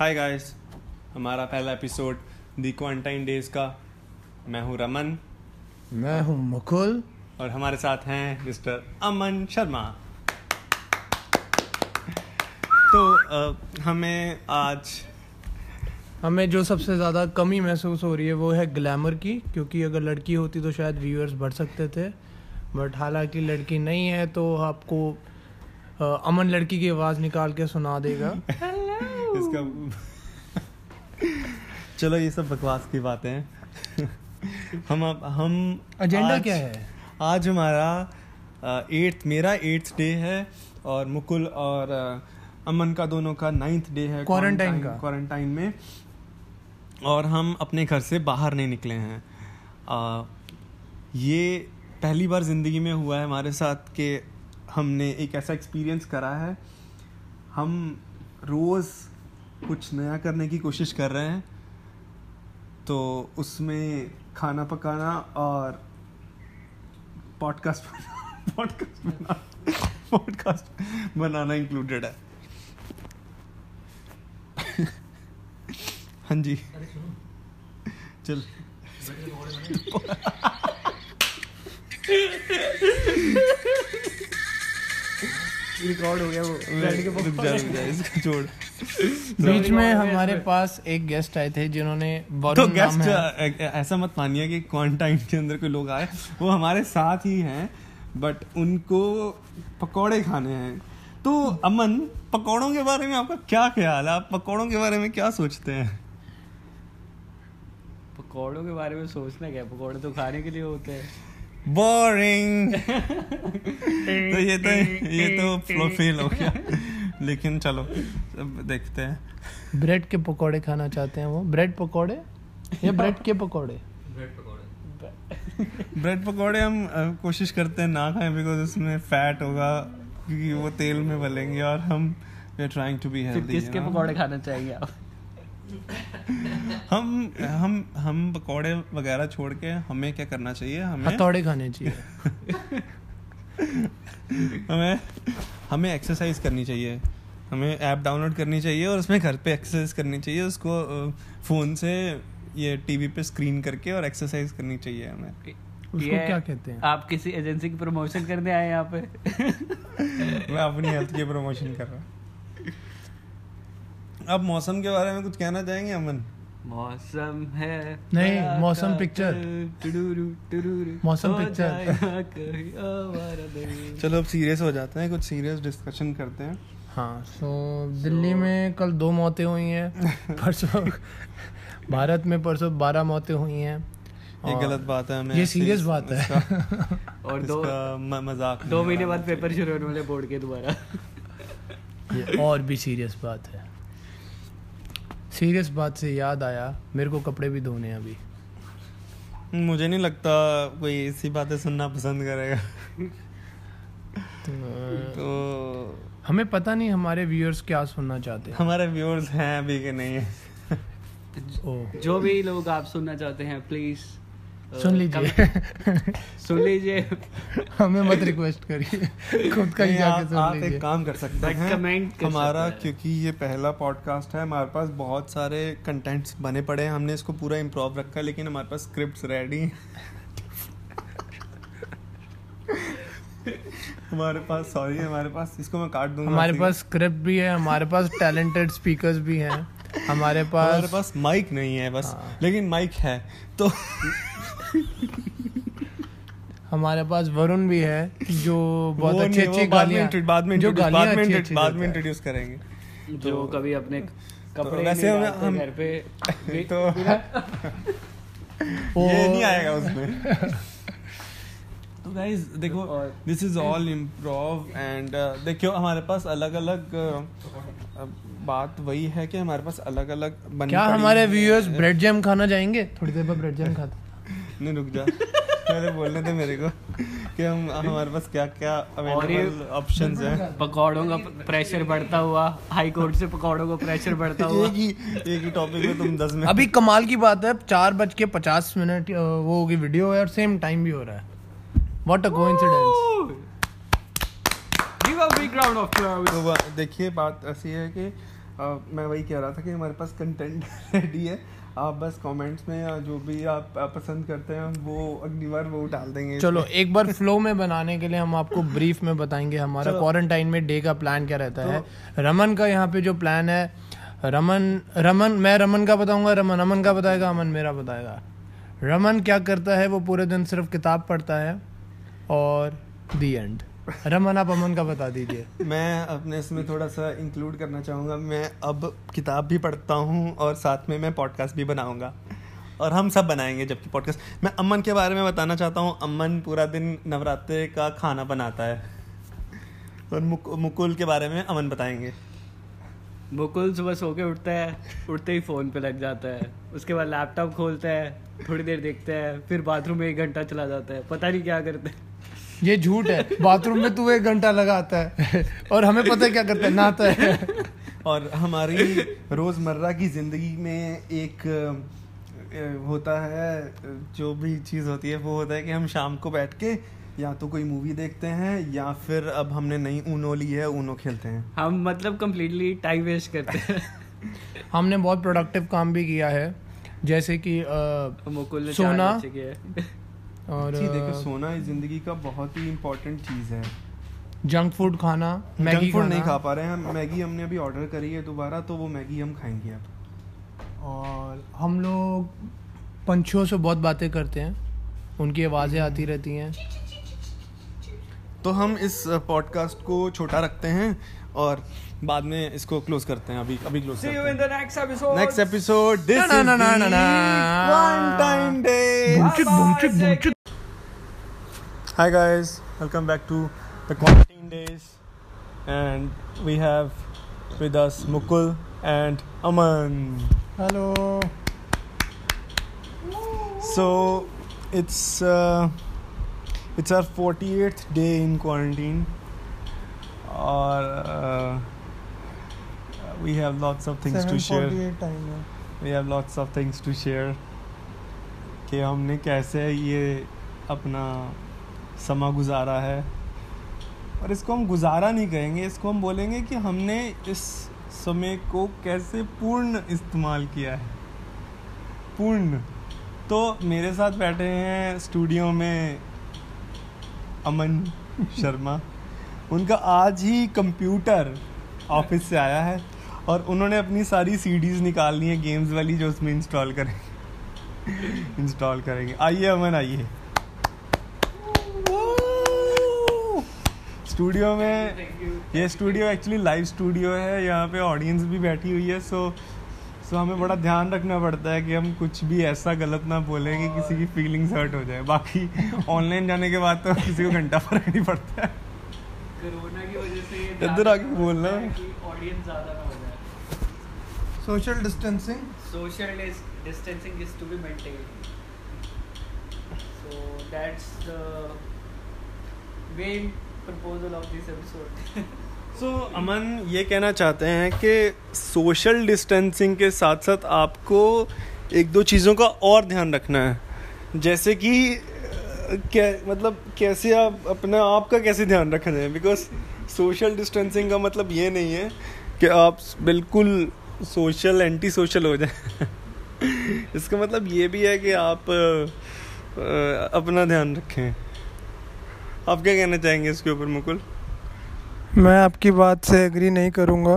Hi guys, हमारा पहला episode दी quarantine days का। मैं हूँ रमन, मैं हूँ मुकुल और हमारे साथ हैं मिस्टर अमन शर्मा। तो हमें जो सबसे ज़्यादा कमी महसूस हो रही है वो है ग्लैमर की, क्योंकि अगर लड़की होती तो शायद व्यूअर्स बढ़ सकते थे, बट हालांकि लड़की नहीं है तो आपको अमन लड़की की आवाज़ निकाल के सुना देगा। चलो ये सब बकवास की बातें हैं। हम एजेंडा क्या है? आज हमारा मेरा 8th डे है और मुकुल और अमन का दोनों का 9th डे है क्वारंटाइन में, और हम अपने घर से बाहर नहीं निकले हैं। ये पहली बार ज़िंदगी में हुआ है हमारे साथ कि हमने एक ऐसा एक्सपीरियंस करा है। हम रोज़ कुछ नया करने की कोशिश कर रहे हैं, तो उसमें खाना पकाना और पॉडकास्ट बनाना इंक्लूडेड है। हाँ जी, चल रिकॉर्ड हो गया वो, इसको छोड़। बीच में हमारे पास एक गेस्ट आए थे जिन्होंने वरुण नाम है। ऐसा मत मानिए कि क्वारंटाइन के अंदर कोई लोग आए, वो हमारे साथ ही हैं, बट उनको पकौड़े खाने हैं। तो अमन, पकौड़ों के बारे में आपका क्या ख्याल है? आप पकौड़ों के बारे में क्या सोचते हैं? पकौड़ों के बारे में सोचना क्या, पकौड़े तो खाने के लिए होते हैं। बोरिंग। तो ये तो फेल हो गया, लेकिन चलो देखते हैं। ब्रेड के पकौड़े खाना चाहते हैं वो, ब्रेड पकौड़े या ब्रेड के पकौड़े? ब्रेड पकौड़े हम कोशिश करते हैं ना खाएं, बिकॉज उसमें फैट होगा, क्योंकि वो तेल में बलेंगे, और हम we are trying to be healthy. किसके पकौड़े खाना चाहिए आप? हम पकौड़े वगैरह छोड़ के हमें क्या करना चाहिए? हमें हथौड़े खाने चाहिए। हमें एक्सरसाइज करनी चाहिए, हमें ऐप डाउनलोड करनी चाहिए और उसमें घर पे एक्सरसाइज करनी चाहिए। उसको फ़ोन से ये टीवी पे स्क्रीन करके और एक्सरसाइज करनी चाहिए हमें। उसको क्या कहते हैं? आप किसी एजेंसी की प्रमोशन करने आए यहाँ पे? मैं अपनी हेल्थ की प्रमोशन कर रहा हूँ। अब मौसम के बारे में कुछ कहना चाहेंगे अमन? मौसम है नहीं, मौसम पिक्चर। मौसम पिक्चर। चलो अब सीरियस हो जाते हैं, कुछ सीरियस डिस्कशन करते हैं। हाँ, सो दिल्ली में कल 2 मौतें हुई हैं, परसों भारत में परसों 12 मौतें हुई हैं। ये गलत बात है, ये सीरियस बात है। और 2 महीने बाद पेपर शुरू होने वाले बोर्ड के दोबारा, ये और भी सीरियस बात है। सीरियस बात से याद आया, मेरे को कपड़े भी धोने हैं अभी। मुझे नहीं लगता कोई ऐसी बातें सुनना पसंद करेगा। तो हमें पता नहीं हमारे व्यूअर्स क्या सुनना चाहते हैं। हमारे व्यूअर्स हैं अभी के नहीं है। जो भी लोग आप सुनना चाहते हैं प्लीज सुन लीजिए। हमें मत रिक्वेस्ट करिए, खुद का ही जाके सुन लीजिए। आप एक काम कर सकते हैं हमारा, क्योंकि ये पहला पॉडकास्ट है, हमारे पास बहुत सारे कंटेंट्स बने पड़े हैं। हमने इसको पूरा इम्प्रोव रखा है, लेकिन हमारे पास स्क्रिप्ट्स रेडी, हमारे पास इसको मैं काट दूंगा। हमारे पास स्क्रिप्ट भी है, हमारे पास टैलेंटेड स्पीकर्स भी हैं, हमारे पास माइक नहीं है बस। हाँ। लेकिन माइक है तो। हमारे पास वरुण भी है जो बहुत अच्छी बाद में इंट्रोड्यूस करेंगे, जो कभी अपने कपड़े वैसे हम घर पे तो ये नहीं आएगा उसमें। तो गाइस देखो, this is all improv and देखियो, हमारे पास अलग अलग बात वही है कि हमारे पास अलग अलग बनी। क्या हमारे व्यूअर्स ब्रेड जैम खाना जाएंगे? थोड़ी देर बाद ब्रेड जैम खाता। नहीं, रुक जा, पहले बोलने थे मेरे को कि हमारे पास क्या क्या अवेलेबल ऑप्शंस हैं। पकौड़ों का प्रेशर बढ़ता हुआ, हाई कोर्ट से पकौड़ों का प्रेशर बढ़ता हुआ। एक ही टॉपिक पे तुम 10 मिनट। अभी कमाल की बात है, 4:50 वो होगी वीडियो है और सेम टाइम भी हो रहा है। What a coincidence! Give a big round of applause. देखिए बात ऐसी है कि मैं वही कह रहा था कि हमारे पास कंटेंट रेडी है, आप बस कमेंट्स में जो भी आप पसंद करते हैं वो अगली बार वो डाल देंगे। चलो एक बार फ्लो में बनाने के लिए हम आपको ब्रीफ में बताएंगे हमारा क्वारंटाइन में डे का प्लान क्या रहता है। रमन का यहाँ पे जो प्लान है, रमन का बताऊंगा, रमन का बताएगा, अमन मेरा बताएगा। रमन क्या करता है, वो पूरे दिन सिर्फ किताब पढ़ता है और दी एंड। रमन आप अमन का बता दीजिए। मैं अपने इसमें थोड़ा सा इंक्लूड करना चाहूँगा, मैं अब किताब भी पढ़ता हूँ और साथ में मैं पॉडकास्ट भी बनाऊँगा और हम सब बनाएंगे। जबकि पॉडकास्ट मैं अमन के बारे में बताना चाहता हूँ, अमन पूरा दिन नवरात्रे का खाना बनाता है और मुकुल के बारे में अमन बताएंगे। मुकुल सुबह सो के उठता है, उठते ही फ़ोन पे लग जाता है, उसके बाद लैपटॉप खोलता है, थोड़ी देर देखता है, फिर बाथरूम में 1 घंटा चला जाता है, पता नहीं क्या करता है। ये झूठ है, बाथरूम में तू 1 घंटा लगाता है और हमें पता है क्या करता है, नहाता है। और हमारी रोज़मर्रा की ज़िंदगी में एक होता है, जो भी चीज़ होती है वो होता है कि हम शाम को बैठ के या तो कोई मूवी देखते हैं या फिर अब हमने नई ऊनो ली है, ऊनो खेलते हैं। हम मतलब कम्प्लीटली टाइम वेस्ट करते हैं। हमने बहुत प्रोडक्टिव काम भी किया है, जैसे कि सोना। और देखो सोना इस ज़िंदगी का बहुत ही इम्पोर्टेंट चीज़ है। जंक फूड खाना, मैगी फूड नहीं खा पा रहे हैं हम। मैगी हमने अभी ऑर्डर करी है दोबारा, तो वो मैगी हम खाएंगे अब। और हम लोग पंछियों से बहुत बातें करते हैं, उनकी आवाज़ें आती रहती हैं। तो हम इस पॉडकास्ट को छोटा रखते हैं और बाद में इसको क्लोज करते हैं। अभी क्लोज करते हैं। See you in the next episode. This is Valentine's Day. Hi guys, welcome back to the quarantine days, and we have with us Mukul and Aman. Hello. So it's our 48th day in quarantine. Or we have lots of things to share. We have lots of things to share. कि हमने कैसे ये अपना समा गुजारा है, और इसको हम गुजारा नहीं कहेंगे, इसको हम बोलेंगे कि हमने इस समय को कैसे पूर्ण इस्तेमाल किया है। पूर्ण। तो मेरे साथ बैठे हैं स्टूडियो में अमन शर्मा। उनका आज ही कंप्यूटर ऑफिस से आया है और उन्होंने अपनी सारी सीडीज़ निकालनी है गेम्स वाली, जो उसमें इंस्टॉल करेंगे। आइए अमन, आइए स्टूडियो में। ये स्टूडियो एक्चुअली लाइव स्टूडियो है, यहाँ पे ऑडियंस भी बैठी हुई है। सो हमें बड़ा ध्यान रखना पड़ता है कि हम कुछ भी ऐसा गलत ना बोलें कि किसी की फीलिंग्स हर्ट हो जाए। बाकी ऑनलाइन जाने के बाद तो किसी को घंटा फर्क नहीं पड़ता है। इधर आके बोलना, ऑडियंस ज़्यादा ना हो जाए। Social distancing is to be maintained, so that's the main proposal of this episode. So Aman ये कहना चाहते हैं कि सोशल डिस्टेंसिंग के साथ साथ आपको एक दो चीज़ों का और ध्यान रखना है, जैसे कि कैसे आप अपने आप का कैसे ध्यान रखा जाए, बिकॉज सोशल डिस्टेंसिंग का मतलब ये नहीं है कि आप बिल्कुल सोशल एंटी सोशल हो जाए। इसका मतलब ये भी है कि आप अपना ध्यान रखें। आप क्या कहना चाहेंगे इसके ऊपर मुकुल? मैं आपकी बात से एग्री नहीं करूँगा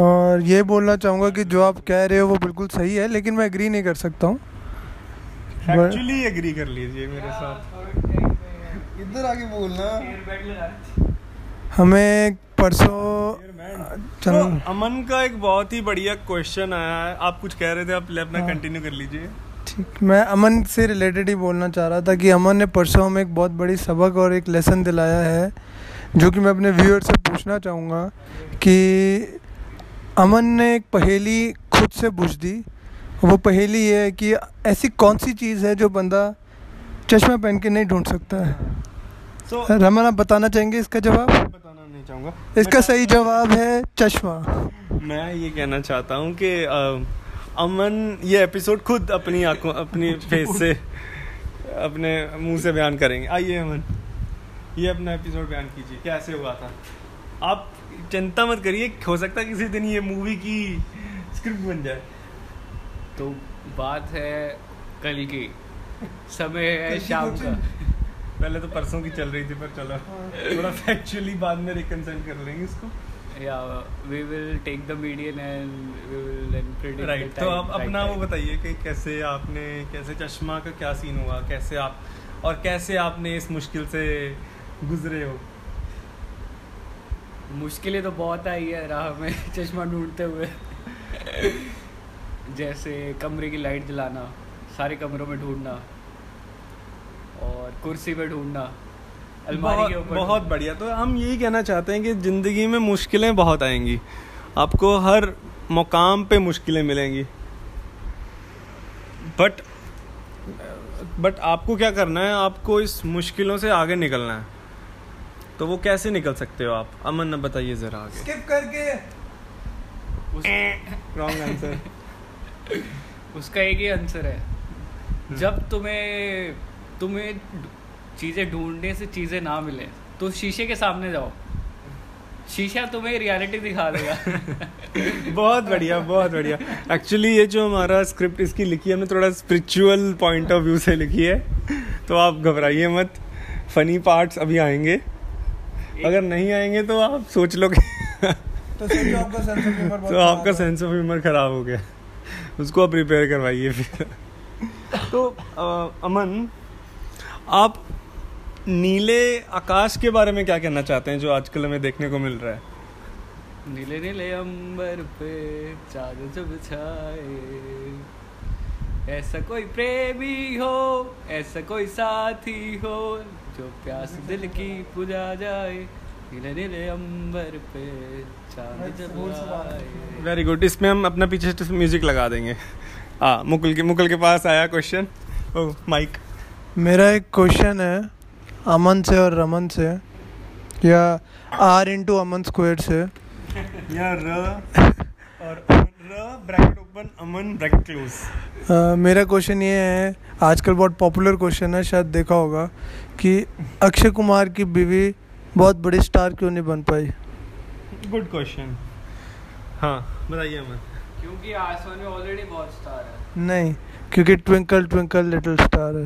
और ये बोलना चाहूँगा कि जो आप कह रहे हो वो बिल्कुल सही है, लेकिन मैं एग्री नहीं कर सकता हूँ। एक्चुअली एग्री कर लीजिए मेरे साथ। इधर आके बोलना। हमें परसों चलो, अमन का एक बहुत ही बढ़िया क्वेश्चन आया है। आप कुछ कह रहे थे, आप अपना कंटिन्यू कर लीजिए। ठीक, मैं अमन से रिलेटेड ही बोलना चाह रहा था कि अमन ने परसों हमें एक बहुत बड़ी सबक और एक लेसन दिलाया है, जो कि मैं अपने व्यूअर से पूछना चाहूँगा कि अमन ने एक पहेली खुद से पूछ दी। वो पहेली ये है कि ऐसी कौन सी चीज़ है जो बंदा चश्मा पहन के नहीं ढूंढ सकता है। रमन आप बताना चाहेंगे इसका जवाब? बताना नहीं चाहूँगा। इसका सही जवाब है चश्मा। मैं ये कहना चाहता हूँ कि अमन ये एपिसोड खुद अपनी आँखों, अपनी फेस से, अपने मुंह से बयान करेंगे। आइए अमन, ये अपना एपिसोड बयान कीजिए, कैसे हुआ था आप चिंता मत करिए, हो सकता है किसी दिन ये मूवी की स्क्रिप्ट बन जाए। तो बात है कल की, समय है शाम का। पहले तो परसों की चल रही थी, पर चलो थोड़ा फैक्चुअली बाद में रिकंसाइल कर लेंगे इसको। We will take the median and we will then predict the time. तो आप अपना वो बताइए कि कैसे आपने, कैसे चश्मा का क्या सीन हुआ, कैसे आप और कैसे आपने इस मुश्किल से गुजरे हो। मुश्किलें तो बहुत आई है राह में चश्मा ढूंढते हुए। जैसे कमरे की लाइट जलाना, सारे कमरों में ढूंढना, और कुर्सी पे ढूंढना, अलमारी के ऊपर। बहुत बढ़िया। तो हम यही कहना चाहते हैं कि ज़िंदगी में मुश्किलें बहुत आएंगी, आपको हर मुकाम पे मुश्किलें मिलेंगी, बट आपको क्या करना है, आपको इस मुश्किलों से आगे निकलना है। तो वो कैसे निकल सकते हो आप, अमन ने बताइए ज़रा आगे। स्किप करके रॉन्ग आंसर। उसका एक ही आंसर है, जब तुम्हें चीज़ें ढूंढने से चीज़ें ना मिले तो शीशे के सामने जाओ, शीशा तुम्हें रियलिटी दिखा देगा। बहुत बढ़िया, बहुत बढ़िया। एक्चुअली ये जो हमारा स्क्रिप्ट इसकी लिखी है, हमने थोड़ा स्पिरिचुअल पॉइंट ऑफ व्यू से लिखी है, तो आप घबराइए मत, फनी पार्ट्स अभी आएंगे। अगर नहीं आएंगे तो आप सोच लो कि तो आपका सेंस ऑफ ह्यूमर ख़राब हो गया, उसको आप प्रिपेयर करवाइए फिर। तो अमन, आप नीले आकाश के बारे में क्या कहना चाहते हैं जो आजकल हमें देखने को मिल रहा है? नीले नीले अंबर पे चादर जो बिछाए, ऐसा कोई प्रेमी हो, ऐसा कोई साथी हो, जो प्यास दिल की बुझा जाए, नीले नीले अंबर पे चादर जो बिछाए। Very good. इसमें हम अपना पीछे म्यूजिक लगा देंगे। हाँ, मुकुल के पास आया क्वेश्चन। ओह माइक। मेरा एक क्वेश्चन है अमन से और रमन से, या R अमन स्क्वायर से, या R bracket open Aman bracket close. मेरा क्वेश्चन ये है, आजकल बहुत पॉपुलर क्वेश्चन है, शायद देखा होगा, कि अक्षय कुमार की बीवी बहुत बड़ी स्टार क्यों नहीं बन पाई? Good question. हाँ बताइए अमन। क्योंकि आसमान में ऑलरेडी बहुत स्टार है। नहीं, क्योंकि ट्विंकल ट्विंकल लिटिल स्टार है।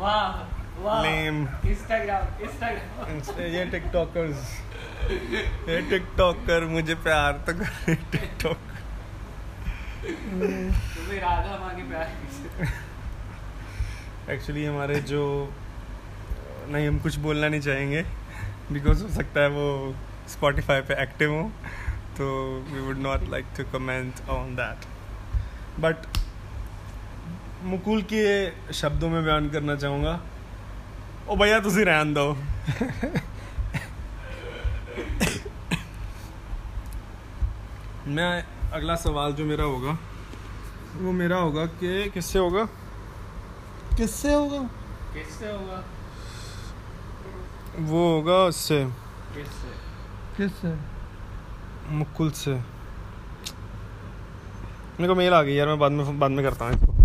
वाह वाह। Name Instagram. ये टिकटॉकर मुझे प्यार तो कर टिकटॉक। तुम्हें राधा मांगे प्यार। एक्चुअली हमारे जो नहीं, हम कुछ बोलना नहीं चाहेंगे, बिकॉज हो सकता है वो स्पॉटिफाई पे एक्टिव हो, तो we would not like to comment on that. But Mukul के शब्दों में बयान करना चाहूँगा, ओ भैया तुसी रहन दो। मैं अगला सवाल जो मेरा होगा वो मेरा होगा कि किससे होगा वो होगा उससे, किससे? मुकुल से। मेरे को मेल आ गई यार, मैं बाद में करता हूँ इसको।